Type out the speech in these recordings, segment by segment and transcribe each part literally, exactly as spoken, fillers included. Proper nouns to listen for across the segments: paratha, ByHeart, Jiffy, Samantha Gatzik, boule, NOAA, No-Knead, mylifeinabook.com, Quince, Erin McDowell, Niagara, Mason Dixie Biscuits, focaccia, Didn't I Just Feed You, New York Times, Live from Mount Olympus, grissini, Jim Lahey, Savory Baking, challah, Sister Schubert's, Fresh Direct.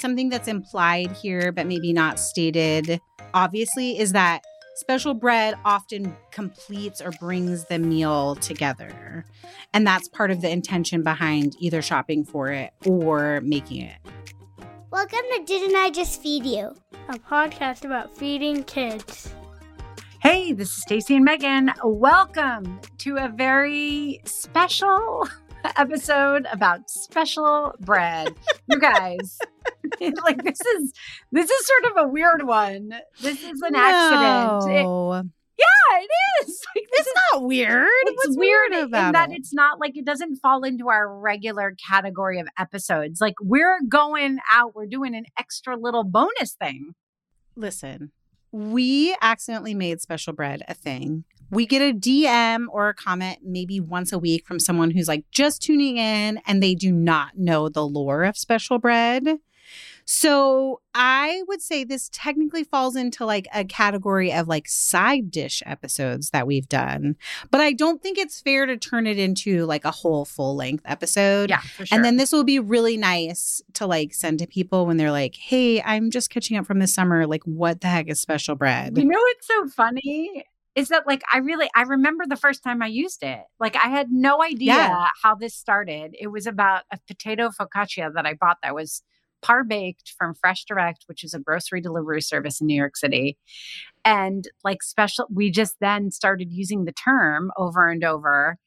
something that's implied here, but maybe not stated obviously, is that special bread often completes or brings the meal together. And that's part of the intention behind either shopping for it or making it. Welcome to Didn't I Just Feed You? A podcast about feeding kids. Hey, this is Stacey and Megan. Welcome to a very special episode about special bread. You guys, like this is this is sort of a weird one. This is an no. accident. It, yeah, it is. Like, this it's is, not weird. It's What's weird, weird about in that it? It's not like it doesn't fall into our regular category of episodes. Like we're going out. We're doing an extra little bonus thing. Listen, we accidentally made special bread a thing. We get a D M or a comment maybe once a week from someone who's like just tuning in and they do not know the lore of special bread. So I would say this technically falls into like a category of like side dish episodes that we've done. But I don't think it's fair to turn it into like a whole full length episode. Yeah, for sure. And then this will be really nice to like send to people when they're like, hey, I'm just catching up from this summer. Like, what the heck is special bread? You know what's so funny? Is that like, I really, I remember the first time I used it. Like I had no idea yeah. how this started. It was about a potato focaccia that I bought that was par baked from Fresh Direct, which is a grocery delivery service in New York City. And like special, we just then started using the term over and over.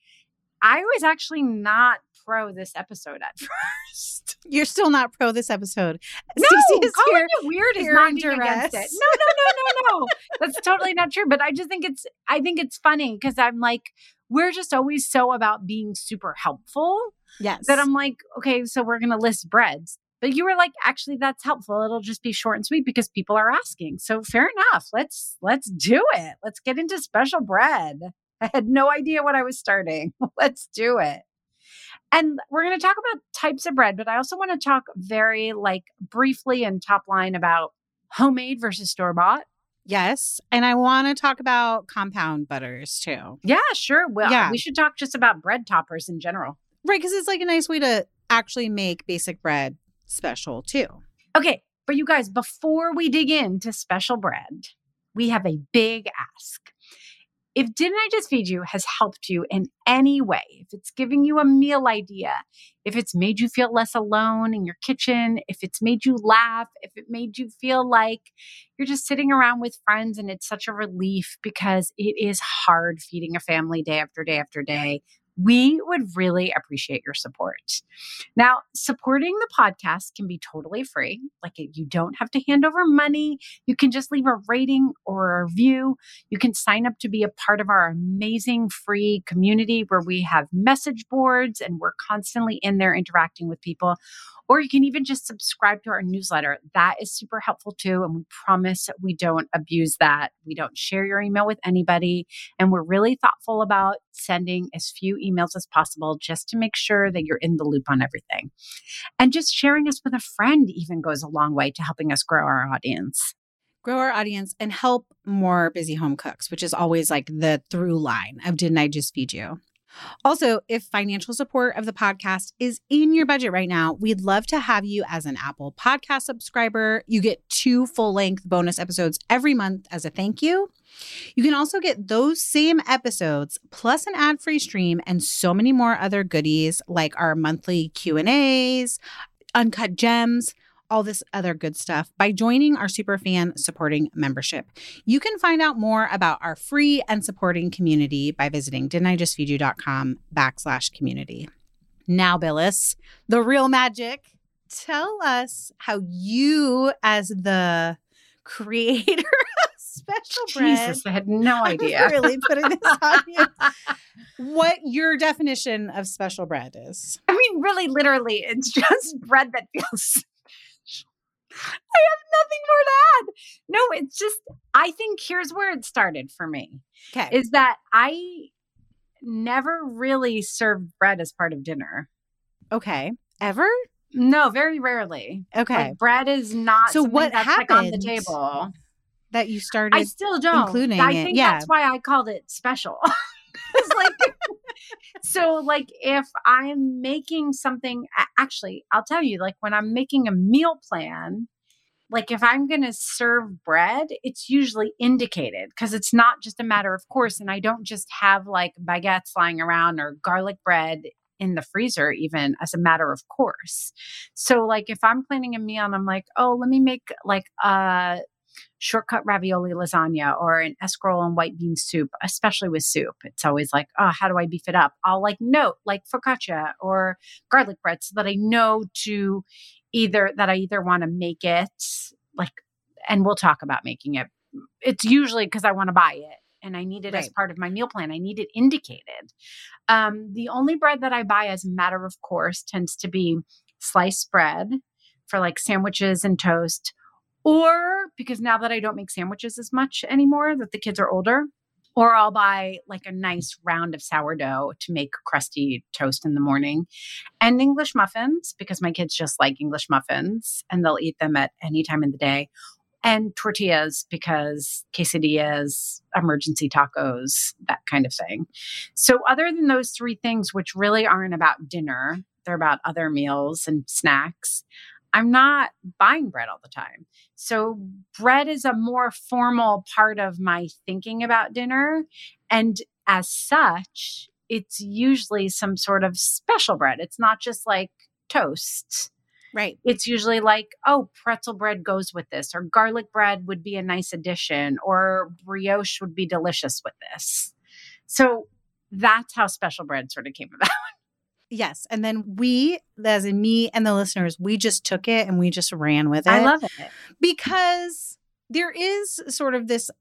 I was actually not pro this episode at first. You're still not pro this episode. No, Stacey is calling it weird is not against it. No, no, no, no, no. That's totally not true. But I just think it's, I think it's funny because I'm like, we're just always so about being super helpful. Yes. That I'm like, okay, so we're going to list breads. But you were like, actually, that's helpful. It'll just be short and sweet because people are asking. So fair enough. Let's, let's do it. Let's get into special bread. I had no idea what I was starting. Let's do it. And we're going to talk about types of bread, but I also want to talk very like briefly and top line about homemade versus store-bought. Yes. And I want to talk about compound butters too. Yeah, sure. Well, yeah. We should talk just about bread toppers in general. Right. Because it's like a nice way to actually make basic bread special too. Okay. But you guys, before we dig into special bread, we have a big ask. If Didn't I Just Feed You has helped you in any way, if it's giving you a meal idea, if it's made you feel less alone in your kitchen, if it's made you laugh, if it made you feel like you're just sitting around with friends and it's such a relief because it is hard feeding a family day after day after day, we would really appreciate your support. Now, supporting the podcast can be totally free. Like you don't have to hand over money. You can just leave a rating or a review. You can sign up to be a part of our amazing free community where we have message boards and we're constantly in there interacting with people. Or you can even just subscribe to our newsletter. That is super helpful too. And we promise we don't abuse that. We don't share your email with anybody. And we're really thoughtful about sending as few emails as possible just to make sure that you're in the loop on everything. And just sharing us with a friend even goes a long way to helping us grow our audience. Grow our audience and help more busy home cooks, which is always like the through line of Didn't I Just Feed You? Also, if financial support of the podcast is in your budget right now, we'd love to have you as an Apple Podcast subscriber. You get two full-length bonus episodes every month as a thank you. You can also get those same episodes plus an ad-free stream and so many more other goodies like our monthly Q and A's, Uncut Gems, all this other good stuff by joining our Superfan Supporting Membership. You can find out more about our free and supporting community by visiting didn't I just feed you dot com backslash community. Now, Billis, the real magic. Tell us how you, as the creator of special bread. Jesus, I had no idea. I'm really putting this on you. What your definition of special bread is. I mean, really, literally, it's just bread that feels... I have nothing more to add. No, it's just, I think here's where it started for me. Okay. Is that I never really served bread as part of dinner. Okay. Ever? No, very rarely. Okay. Like bread is not so what that's happened like on the table. That you started I still don't. Including I think it. That's yeah. why I called it special. It's like So like if I'm making something, actually, I'll tell you, like when I'm making a meal plan, like if I'm going to serve bread, it's usually indicated because it's not just a matter of course. And I don't just have like baguettes lying around or garlic bread in the freezer, even as a matter of course. So like if I'm planning a meal and I'm like, oh, let me make like a shortcut ravioli lasagna or an escarole and white bean soup, especially with soup. It's always like, oh, how do I beef it up? I'll like note like focaccia or garlic bread so that I know to either that I either want to make it like, and we'll talk about making it. It's usually because I want to buy it. And I need it right. as part of my meal plan. I need it indicated. Um, the only bread that I buy as a matter of course tends to be sliced bread for like sandwiches and toast, or because now that I don't make sandwiches as much anymore that the kids are older, or I'll buy like a nice round of sourdough to make crusty toast in the morning, and English muffins because my kids just like English muffins and they'll eat them at any time in the day. And tortillas because quesadillas, emergency tacos, that kind of thing. So other than those three things, which really aren't about dinner, they're about other meals and snacks, I'm not buying bread all the time. So bread is a more formal part of my thinking about dinner. And as such, it's usually some sort of special bread. It's not just like toast. Right. It's usually like, oh, pretzel bread goes with this, or garlic bread would be a nice addition, or brioche would be delicious with this. So that's how special bread sort of came about. Yes. And then we, as in me and the listeners, we just took it and we just ran with it. I love it. Because there is sort of this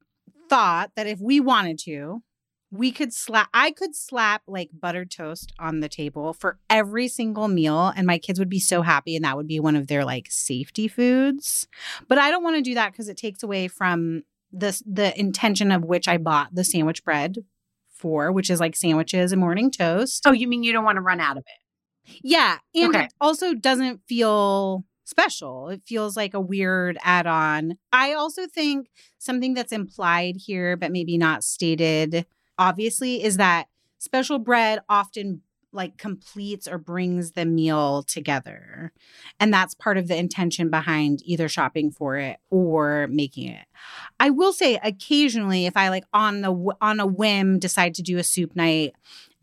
thought that if we wanted to, we could slap, I could slap like buttered toast on the table for every single meal and my kids would be so happy and that would be one of their like safety foods. But I don't want to do that because it takes away from the, the intention of which I bought the sandwich bread for, which is like sandwiches and morning toast. Oh, you mean you don't want to run out of it? Yeah. And okay. It also doesn't feel special. It feels like a weird add-on. I also think something that's implied here, but maybe not stated obviously, is that special bread often like completes or brings the meal together. And that's part of the intention behind either shopping for it or making it. I will say occasionally if I like on the on a whim decide to do a soup night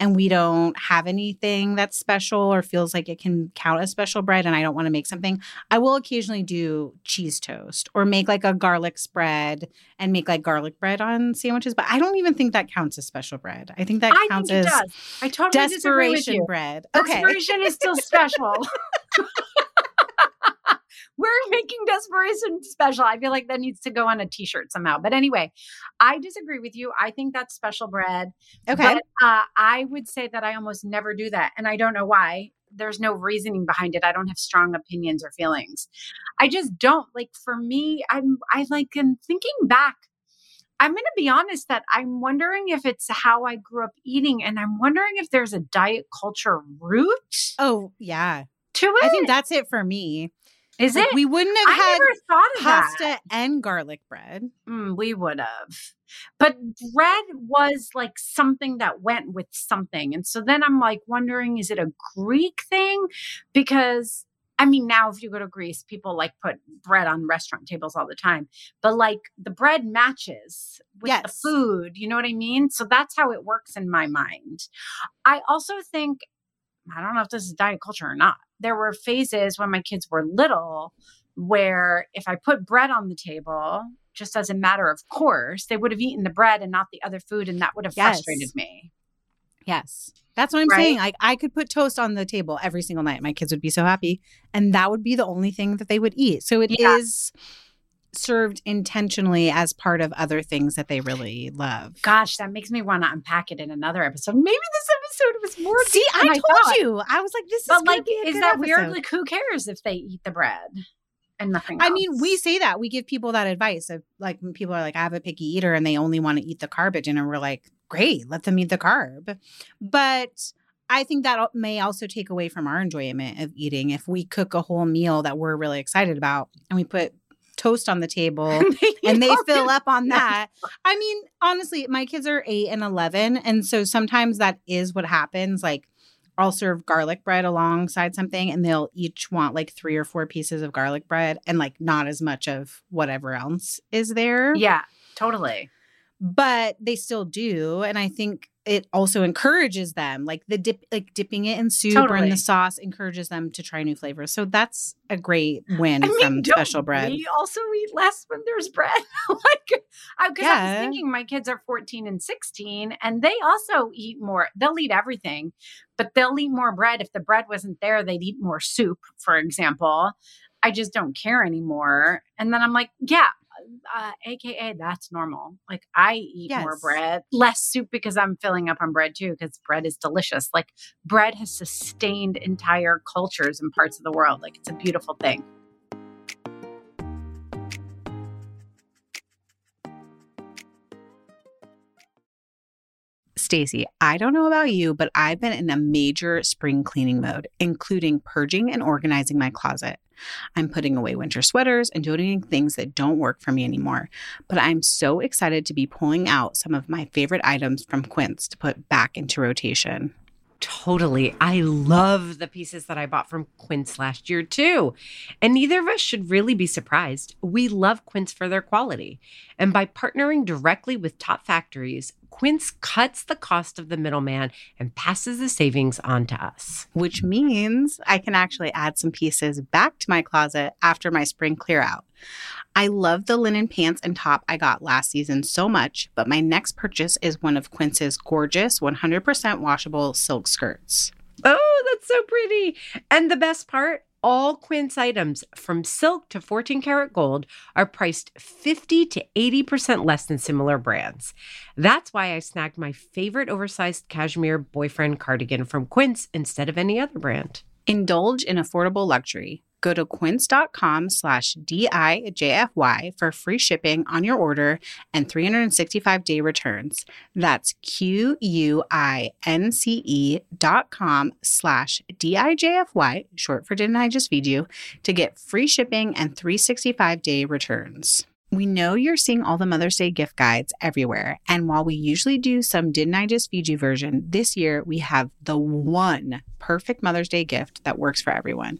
and we don't have anything that's special or feels like it can count as special bread and I don't want to make something, I will occasionally do cheese toast or make like a garlic spread and make like garlic bread on sandwiches. But I don't even think that counts as special bread. I think that I counts think it as does. I totally disagree with you. Bread. Okay. Desperation is still special. We're making desperation special. I feel like that needs to go on a t-shirt somehow. But anyway, I disagree with you. I think that's special bread. Okay. But uh, I would say that I almost never do that. And I don't know why. There's no reasoning behind it. I don't have strong opinions or feelings. I just don't. Like for me, I'm, I like, I'm thinking back. I'm going to be honest that I'm wondering if it's how I grew up eating. And I'm wondering if there's a diet culture root. Oh, yeah. To it. I think that's it for me. Is like it? We wouldn't have I had never thought of pasta that. And garlic bread. Mm, we would have. But bread was like something that went with something. And so then I'm like wondering, is it a Greek thing? Because, I mean, now if you go to Greece, people like put bread on restaurant tables all the time. But like the bread matches with yes. the food. You know what I mean? So that's how it works in my mind. I also think, I don't know if this is diet culture or not. There were phases when my kids were little where if I put bread on the table, just as a matter of course, they would have eaten the bread and not the other food. And that would have yes. frustrated me. Yes. That's what I'm right? saying. Like I could put toast on the table every single night. My kids would be so happy. And that would be the only thing that they would eat. So it yeah. is served intentionally as part of other things that they really love. Gosh, that makes me want to unpack it in another episode. Maybe this episode was more. See, I told I you. I was like, this but is like, be a is good that episode. Weird? Like, who cares if they eat the bread and nothing? I else? mean, we say that we give people that advice of like when people are like, I have a picky eater and they only want to eat the carb at dinner. We're like, great, let them eat the carb, but. I think that may also take away from our enjoyment of eating if we cook a whole meal that we're really excited about and we put toast on the table and they fill up on that. I mean, honestly, my kids are eight and eleven. And so sometimes that is what happens. Like, I'll serve garlic bread alongside something and they'll each want like three or four pieces of garlic bread and like not as much of whatever else is there. Yeah, totally. But they still do. And I think it also encourages them, like the dip, like dipping it in soup totally. Or in the sauce encourages them to try new flavors. So that's a great win I mean, from don't special bread. We also eat less when there's bread. like, I, cause yeah. I was thinking my kids are fourteen and sixteen and they also eat more. They'll eat everything, but they'll eat more bread. If the bread wasn't there, they'd eat more soup, for example. I just don't care anymore. And then I'm like, yeah. Uh, A K A that's normal. Like I eat yes. more bread, less soup because I'm filling up on bread too, because bread is delicious. Like bread has sustained entire cultures and parts of the world. Like it's a beautiful thing. Stacey, I don't know about you, but I've been in a major spring cleaning mode, including purging and organizing my closet. I'm putting away winter sweaters and donating things that don't work for me anymore. But I'm so excited to be pulling out some of my favorite items from Quince to put back into rotation. Totally. I love the pieces that I bought from Quince last year, too. And neither of us should really be surprised. We love Quince for their quality. And by partnering directly with top factories, Quince cuts the cost of the middleman and passes the savings on to us. Which means I can actually add some pieces back to my closet after my spring clear out. I love the linen pants and top I got last season so much, but my next purchase is one of Quince's gorgeous one hundred percent washable silk skirts. Oh, that's so pretty. And the best part? All Quince items from silk to fourteen karat gold are priced fifty to eighty percent less than similar brands. That's why I snagged my favorite oversized cashmere boyfriend cardigan from Quince instead of any other brand. Indulge in affordable luxury. Go to quince.com slash D-I-J-F-Y for free shipping on your order and three sixty-five day returns. That's Q-U-I-N-C-E dot com slash D-I-J-F-Y, short for Didn't I Just Feed You, to get free shipping and three sixty-five day returns. We know you're seeing all the Mother's Day gift guides everywhere, and while we usually do some Didn't I Just Feed You version, this year we have the one perfect Mother's Day gift that works for everyone.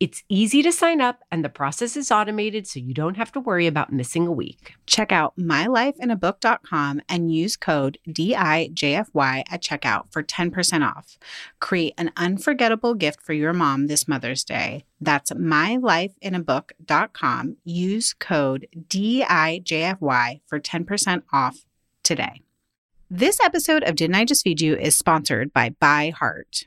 It's easy to sign up, and the process is automated, so you don't have to worry about missing a week. Check out my life in a book dot com and use code D I J F Y at checkout for ten percent off. Create an unforgettable gift for your mom this Mother's Day. That's my life in a book dot com. Use code D I J F Y for ten percent off today. This episode of Didn't I Just Feed You is sponsored by ByHeart.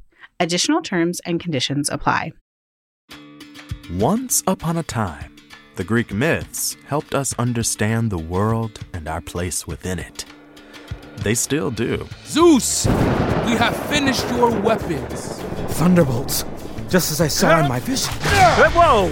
Additional terms and conditions apply. Once upon a time, the Greek myths helped us understand the world and our place within it. They still do. Zeus, we have finished your weapons. Thunderbolts, just as I saw in my vision. Whoa!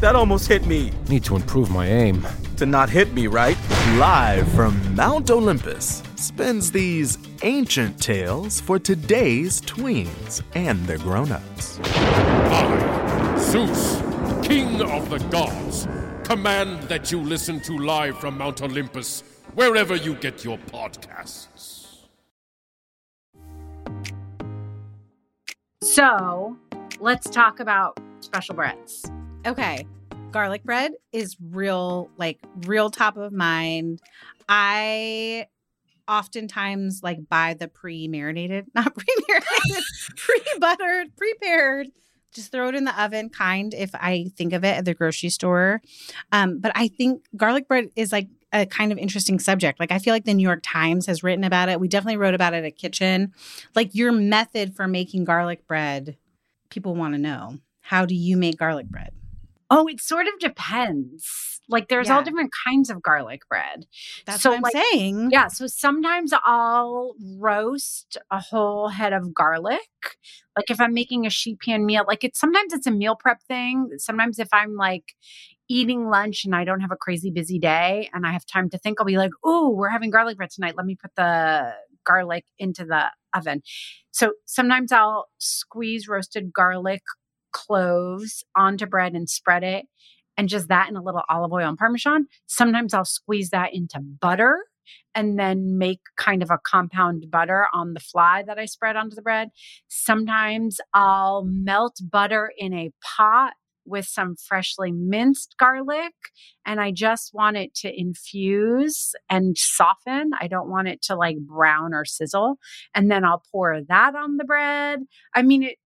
That almost hit me. Need to improve my aim. To not hit me, right? Live from Mount Olympus spins these ancient tales for today's tweens and their grown-ups. I, Zeus, king of the gods, command that you listen to Live from Mount Olympus wherever you get your podcasts. So, let's talk about special breads. Okay, garlic bread is real, like, real top of mind. I oftentimes, like, buy the pre-marinated, not pre-marinated, pre-buttered, prepared. Just throw it in the oven kind if I think of it at the grocery store. Um, but I think garlic bread is, like, a kind of interesting subject. Like, I feel like the New York Times has written about it. We definitely wrote about it at Kitchen. Like, your method for making garlic bread, people want to know. How do you make garlic bread? Oh, it sort of depends. Like, there's yeah. all different kinds of garlic bread. That's so what I'm like, saying. Yeah. So sometimes I'll roast a whole head of garlic. Like, if I'm making a sheet pan meal, like it's sometimes it's a meal prep thing. Sometimes if I'm like eating lunch and I don't have a crazy busy day and I have time to think, I'll be like, oh, we're having garlic bread tonight. Let me put the garlic into the oven. So sometimes I'll squeeze roasted garlic cloves onto bread and spread it, and just that in a little olive oil and Parmesan. Sometimes I'll squeeze that into butter and then make kind of a compound butter on the fly that I spread onto the bread. Sometimes I'll melt butter in a pot with some freshly minced garlic, and I just want it to infuse and soften. I don't want it to like brown or sizzle. And then I'll pour that on the bread. I mean, it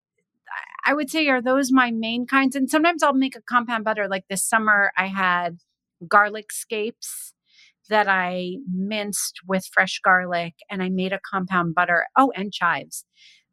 I would say are those my main kinds. And sometimes I'll make a compound butter. Like this summer I had garlic scapes that I minced with fresh garlic, and I made a compound butter. Oh, and chives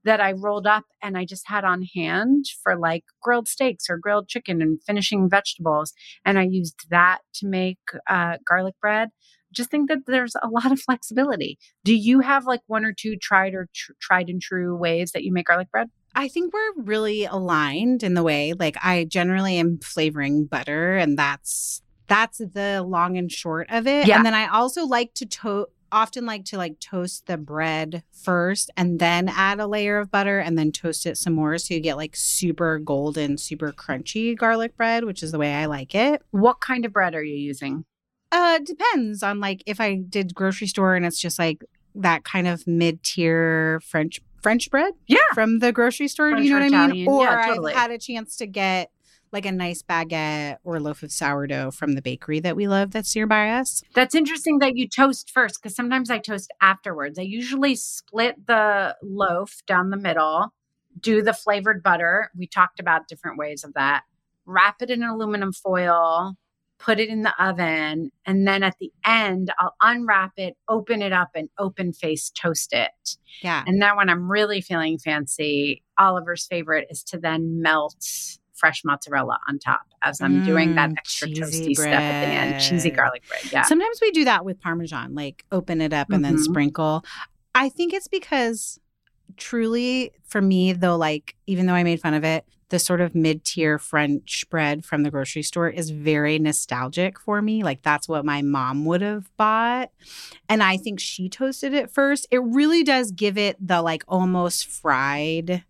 that I rolled up and I just had on hand for like grilled steaks or grilled chicken and finishing vegetables. And I used that to make uh, garlic bread. Just think that there's a lot of flexibility. Do you have like one or two tried or tr- tried and true ways that you make garlic bread? I think we're really aligned in the way, like, I generally am flavoring butter, and that's that's the long and short of it. Yeah. And then I also like to to- often like to like toast the bread first and then add a layer of butter and then toast it some more. So you get like super golden, super crunchy garlic bread, which is the way I like it. What kind of bread are you using? Uh, depends on like if I did grocery store and it's just like that kind of mid-tier French French bread yeah. from the grocery store. French, do you know what Italian. I mean? Or yeah, totally. I've had a chance to get like a nice baguette or loaf of sourdough from the bakery that we love that's nearby us. That's interesting that you toast first, because sometimes I toast afterwards. I usually split the loaf down the middle, do the flavored butter. We talked about different ways of that. Wrap it in aluminum foil, put it in the oven, and then at the end, I'll unwrap it, open it up, and open face toast it. Yeah. And then when I'm really feeling fancy, Oliver's favorite is to then melt fresh mozzarella on top as I'm mm, doing that extra toasty bread. Stuff at the end. Cheesy garlic bread, yeah. Sometimes we do that with Parmesan, like open it up mm-hmm. and then sprinkle. I think it's because truly for me, though, like even though I made fun of it, the sort of mid-tier French bread from the grocery store is very nostalgic for me. Like, that's what my mom would have bought. And I think she toasted it first. It really does give it the, like, almost fried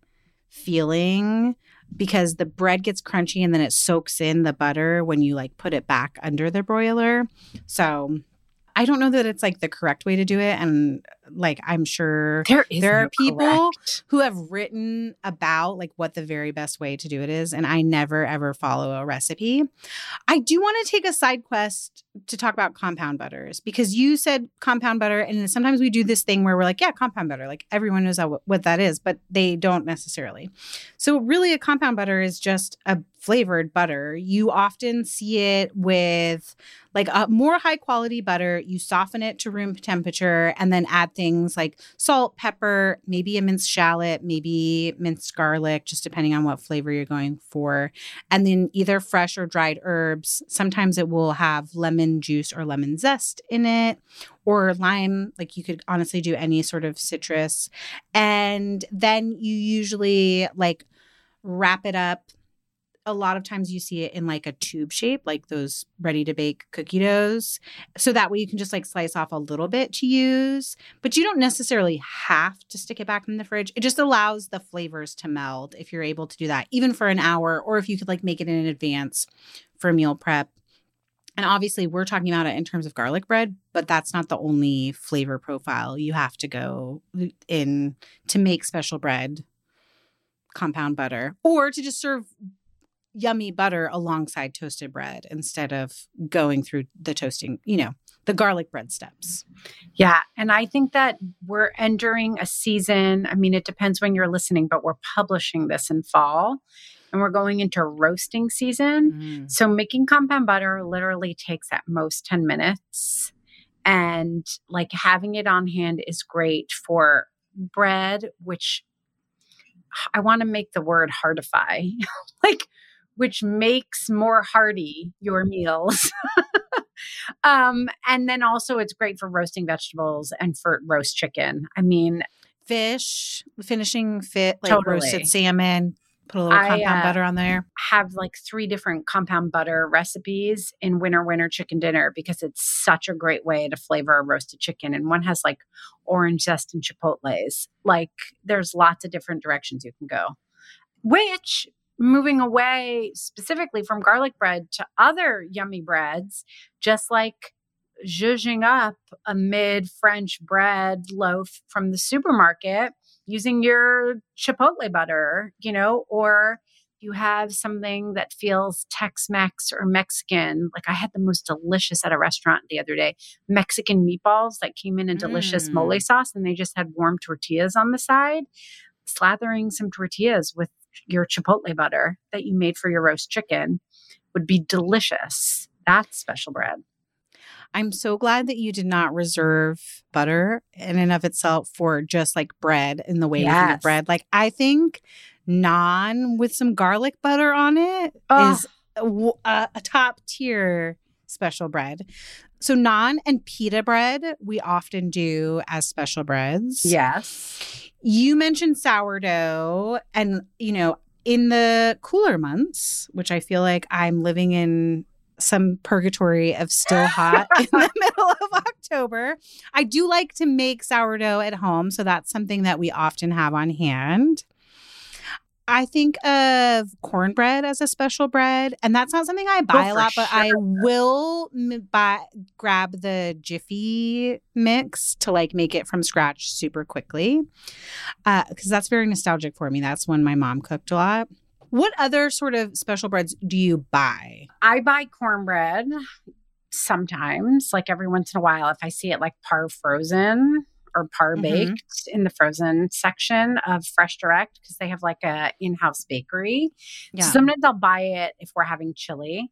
feeling because the bread gets crunchy and then it soaks in the butter when you, like, put it back under the broiler. So I don't know that it's, like, the correct way to do it. And like, I'm sure there, there are people correct. who have written about like what the very best way to do it is. And I never, ever follow a recipe. I do want to take a side quest to talk about compound butters, because you said compound butter. And sometimes we do this thing where we're like, yeah, compound butter. Like everyone knows how, what that is, but they don't necessarily. So really a compound butter is just a flavored butter. You often see it with like a more high quality butter. You soften it to room temperature and then add things like salt, pepper, maybe a minced shallot, maybe minced garlic, just depending on what flavor you're going for. And then either fresh or dried herbs. Sometimes it will have lemon juice or lemon zest in it, or lime. Like you could honestly do any sort of citrus. And then you usually like wrap it up. A lot of times you see it in like a tube shape, like those ready to bake cookie doughs. So that way you can just like slice off a little bit to use, but you don't necessarily have to stick it back in the fridge. It just allows the flavors to meld if you're able to do that, even for an hour, or if you could like make it in advance for meal prep. And obviously we're talking about it in terms of garlic bread, but that's not the only flavor profile you have to go in to make special bread, compound butter, or to just serve yummy butter alongside toasted bread instead of going through the toasting, you know, the garlic bread steps. Yeah. And I think that we're entering a season. I mean, it depends when you're listening, but we're publishing this in fall and we're going into roasting season. Mm. So making compound butter literally takes at most ten minutes, and like having it on hand is great for bread, which I want to make the word hardify, like, which makes more hearty your meals. um, and then also it's great for roasting vegetables and for roast chicken. I mean, fish, finishing fit, like totally. Roasted salmon, put a little I, compound uh, butter on there. Have like three different compound butter recipes in Winter, Winter Chicken Dinner, because it's such a great way to flavor a roasted chicken. And one has like orange zest and chipotles. Like there's lots of different directions you can go, which... moving away specifically from garlic bread to other yummy breads, just like zhuzhing up a mid-French bread loaf from the supermarket using your chipotle butter, you know, or you have something that feels Tex-Mex or Mexican. Like I had the most delicious at a restaurant the other day, Mexican meatballs that came in a delicious mm. mole sauce, and they just had warm tortillas on the side, slathering some tortillas with your chipotle butter that you made for your roast chicken would be delicious. That's special bread. I'm so glad that you did not reserve butter in and of itself for just like bread in the way yes. we think of bread. Like I think naan with some garlic butter on it oh. is a, a top tier special bread. So naan and pita bread, we often do as special breads. Yes. You mentioned sourdough, and, you know, in the cooler months, which I feel like I'm living in some purgatory of still hot in the middle of October, I do like to make sourdough at home. So that's something that we often have on hand. I think of cornbread as a special bread, and that's not something I buy oh, a lot, but sure. I will m- buy, grab the Jiffy mix to like make it from scratch super quickly because uh, that's very nostalgic for me. That's when my mom cooked a lot. What other sort of special breads do you buy? I buy cornbread sometimes, like every once in a while, if I see it like par frozen. Or par baked mm-hmm. in the frozen section of Fresh Direct, because they have like a in-house bakery. Yeah. So sometimes I'll buy it if we're having chili.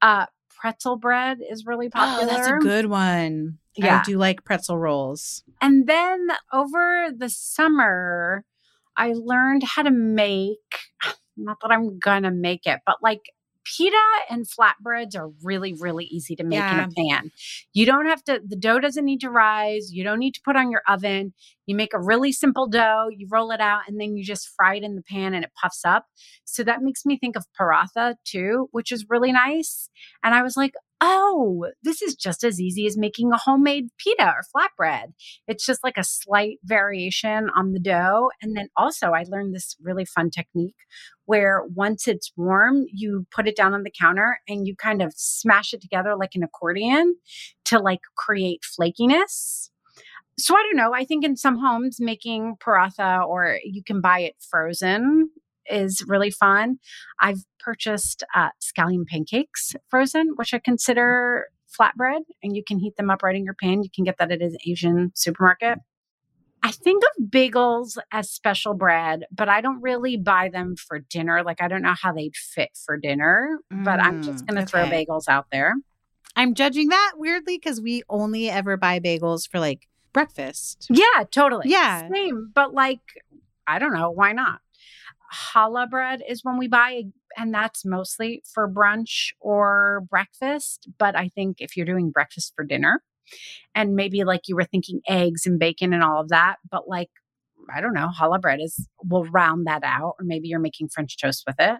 Uh, pretzel bread is really popular. Oh, that's a good one. Yeah. I do like pretzel rolls. And then over the summer, I learned how to make, not that I'm going to make it, but like pita and flatbreads are really, really easy to make yeah. in a pan. You don't have to, the dough doesn't need to rise. You don't need to put on your oven. You make a really simple dough, you roll it out, and then you just fry it in the pan and it puffs up. So that makes me think of paratha too, which is really nice. And I was like, oh, this is just as easy as making a homemade pita or flatbread. It's just like a slight variation on the dough. And then also I learned this really fun technique where once it's warm, you put it down on the counter and you kind of smash it together like an accordion to like create flakiness. So I don't know. I think in some homes, making paratha, or you can buy it frozen, is really fun. I've purchased uh, scallion pancakes frozen, which I consider flatbread, and you can heat them up right in your pan. You can get that at an Asian supermarket. I think of bagels as special bread, but I don't really buy them for dinner. Like, I don't know how they'd fit for dinner, mm, but I'm just going to okay. throw bagels out there. I'm judging that weirdly because we only ever buy bagels for like breakfast. Yeah, totally. Yeah. Same, but like, I don't know. Why not? Challah bread is when we buy, and that's mostly for brunch or breakfast. But I think if you're doing breakfast for dinner, and maybe like you were thinking eggs and bacon and all of that, but like, I don't know, challah bread is, we'll round that out, or maybe you're making French toast with it.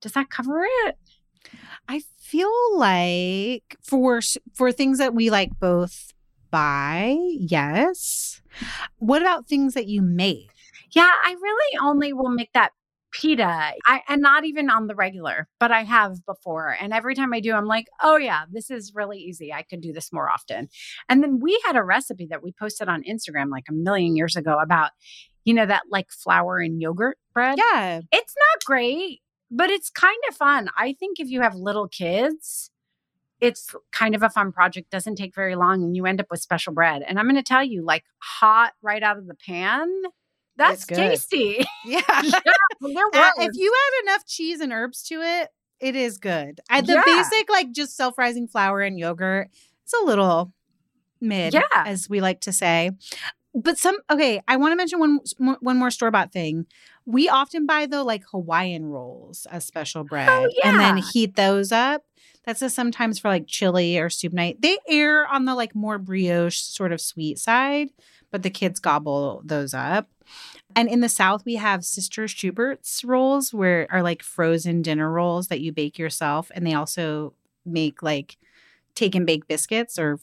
Does that cover it? I feel like for, for things that we like both buy, yes. What about things that you make? Yeah, I really only will make that pita, I, and not even on the regular, but I have before. And every time I do, I'm like, oh yeah, this is really easy. I could do this more often. And then we had a recipe that we posted on Instagram like a million years ago about, you know, that like flour and yogurt bread. Yeah. It's not great, but it's kind of fun. I think if you have little kids, it's kind of a fun project, doesn't take very long, and you end up with special bread. And I'm going to tell you, like hot right out of the pan, that's tasty. Yeah. yeah uh, if you add enough cheese and herbs to it, it is good. At the yeah. basic, like just self-rising flour and yogurt, it's a little mid, yeah. as we like to say. But some, okay, I want to mention one one more store-bought thing. We often buy, though, like Hawaiian rolls as special bread. Oh, yeah. And then heat those up. That's a sometimes for like chili or soup night. They err on the like more brioche sort of sweet side, but the kids gobble those up. And in the South, we have Sister Schubert's rolls, where are like frozen dinner rolls that you bake yourself. And they also make like take and bake biscuits, or,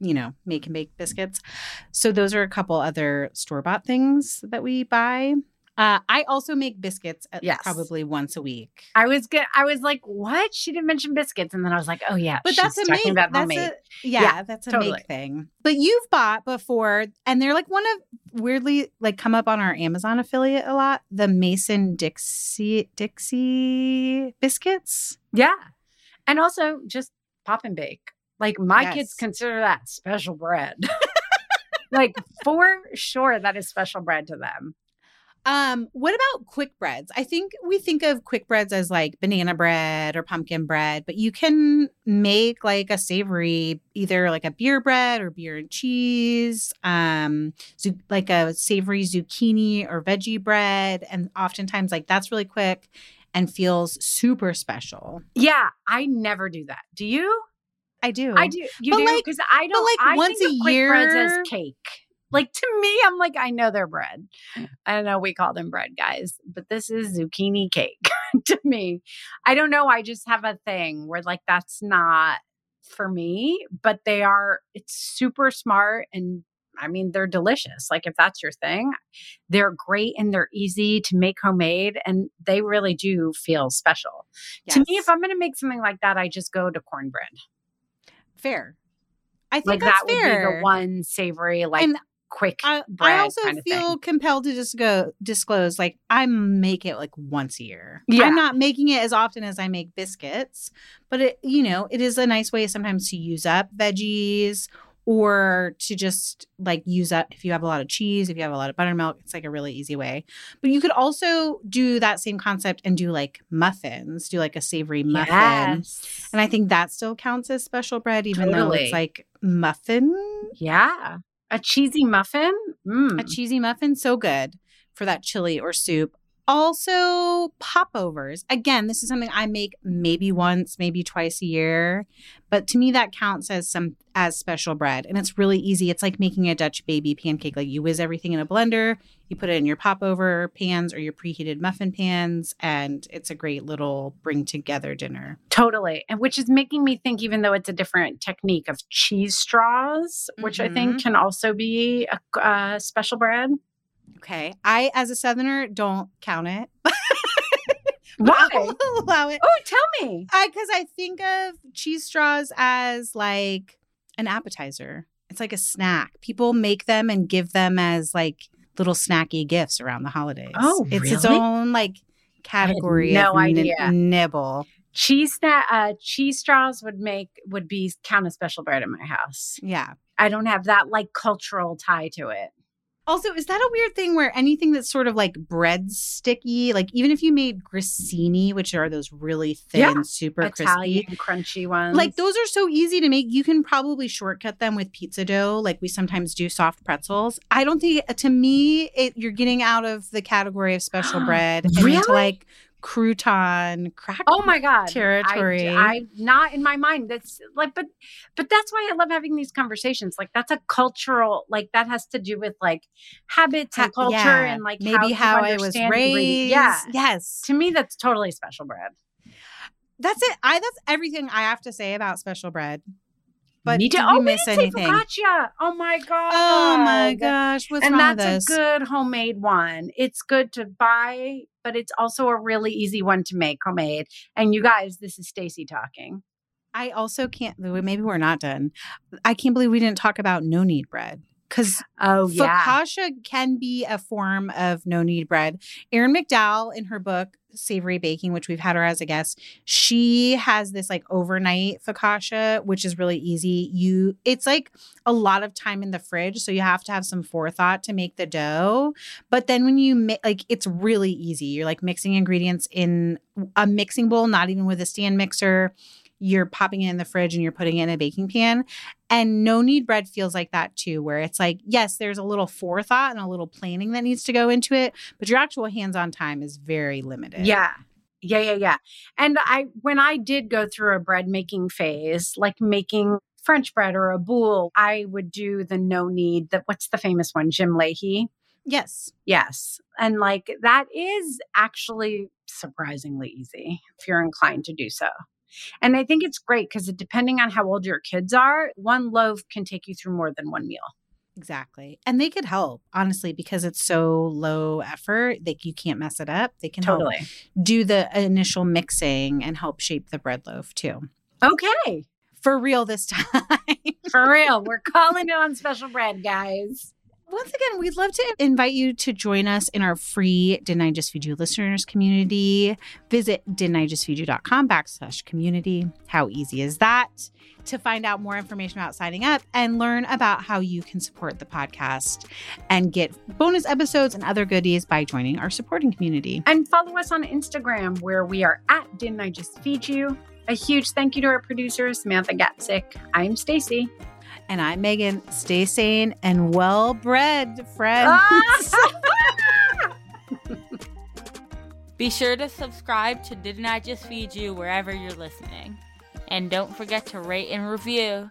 you know, make and bake biscuits. So those are a couple other store-bought things that we buy. Uh, I also make biscuits at yes. probably once a week. I was good. I was like, what? She didn't mention biscuits. And then I was like, oh, yeah. But she's that's a make. About that's a, yeah, yeah, that's a totally. Make thing. But you've bought before, and they're like one of, weirdly, like come up on our Amazon affiliate a lot, the Mason Dixie Dixie Biscuits. Yeah. And also just pop and bake. Like my yes. kids consider that special bread. Like for sure, that is special bread to them. Um, what about quick breads? I think we think of quick breads as like banana bread or pumpkin bread, but you can make like a savory, either like a beer bread or beer and cheese, um, zu- like a savory zucchini or veggie bread. And oftentimes like that's really quick and feels super special. Yeah. I never do that. Do you? I do. I do. You but do? Like, Cause I don't but like I once think a of year. Quick breads as cake. Like, to me, I'm like, I know they're bread. I know we call them bread, guys, but this is zucchini cake to me. I don't know. I just have a thing where, like, that's not for me, but they are, it's super smart. And I mean, they're delicious. Like, if that's your thing, they're great and they're easy to make homemade. And they really do feel special. Yes. To me, if I'm going to make something like that, I just go to cornbread. Fair. I think like that's that would fair. Be the one savory, like, and- quick bread I also kind of feel thing. Compelled to just go disclose, like, I make it like once a year. Yeah. I'm not making it as often as I make biscuits, but it, you know, it is a nice way sometimes to use up veggies or to just like use up if you have a lot of cheese, if you have a lot of buttermilk, it's like a really easy way. But you could also do that same concept and do like muffins, do like a savory muffin. Yes. And I think that still counts as special bread, even totally. Though it's like muffin. Yeah. A cheesy muffin? Mm. A cheesy muffin, so good for that chili or soup. Also, popovers. Again, this is something I make maybe once, maybe twice a year. But to me, that counts as some as special bread. And it's really easy. It's like making a Dutch baby pancake. Like you whiz everything in a blender. You put it in your popover pans or your preheated muffin pans. And it's a great little bring together dinner. Totally. And which is making me think, even though it's a different technique of cheese straws, which mm-hmm. I think can also be a, a special bread. Okay. I, as a Southerner, don't count it. Why? I'll allow it. Oh, tell me. Because I, I think of cheese straws as like an appetizer. It's like a snack. People make them and give them as like little snacky gifts around the holidays. Oh, it's really? Its own like category. I had no of idea. N- nibble. Cheese that uh, cheese straws would make would be count as special bread in my house. Yeah, I don't have that like cultural tie to it. Also, is that a weird thing where anything that's sort of like bread sticky, like even if you made grissini, which are those really thin, yeah. super Italian, crispy, crunchy ones, like those are so easy to make. You can probably shortcut them with pizza dough, like we sometimes do soft pretzels. I don't think, to me, it, you're getting out of the category of special bread and really? Into like crouton cracker. Oh my god, territory. I, I not in my mind. That's like, but but that's why I love having these conversations. Like that's a cultural, like that has to do with like habits and culture yeah. and like maybe how, how I was raised. Yeah, yes. To me, that's totally special bread. That's it. I that's everything I have to say about special bread. But do oh, we miss anything? Focaccia. Oh my god! Oh my gosh! What's and wrong with this? And that's a good homemade one. It's good to buy, but it's also a really easy one to make homemade. And you guys, this is Stacey talking. I also can't. Maybe we're not done. I can't believe we didn't talk about no need bread. Because oh, focaccia yeah. can be a form of no-knead bread. Erin McDowell, in her book, Savory Baking, which we've had her as a guest, she has this, like, overnight focaccia, which is really easy. You, it's, like, a lot of time in the fridge, so you have to have some forethought to make the dough. But then when you make, like, it's really easy. You're, like, mixing ingredients in a mixing bowl, not even with a stand mixer. You're popping it in the fridge and you're putting it in a baking pan. And no need bread feels like that too, where it's like, yes, there's a little forethought and a little planning that needs to go into it, but your actual hands-on time is very limited. Yeah. Yeah, yeah, yeah. And I, when I did go through a bread making phase, like making French bread or a boule, I would do the no need that, what's the famous one? Jim Lahey. Yes. Yes. And like, that is actually surprisingly easy if you're inclined to do so. And I think it's great because depending on how old your kids are, one loaf can take you through more than one meal. Exactly. And they could help, honestly, because it's so low effort that you can't mess it up. They can totally help do the initial mixing and help shape the bread loaf too. Okay. For real this time. For real. We're calling it on special bread, guys. Once again, we'd love to invite you to join us in our free Didn't I Just Feed You listeners community. Visit didn't I just feed you dot com backslash community. How easy is that? To find out more information about signing up and learn about how you can support the podcast and get bonus episodes and other goodies by joining our supporting community. And follow us on Instagram where we are at Didn't I Just Feed You. A huge thank you to our producer, Samantha Gatzik. I'm Stacey. And I'm Megan. Stay sane and well-bred, friends. Be sure to subscribe to Didn't I Just Feed You wherever you're listening. And don't forget to rate and review.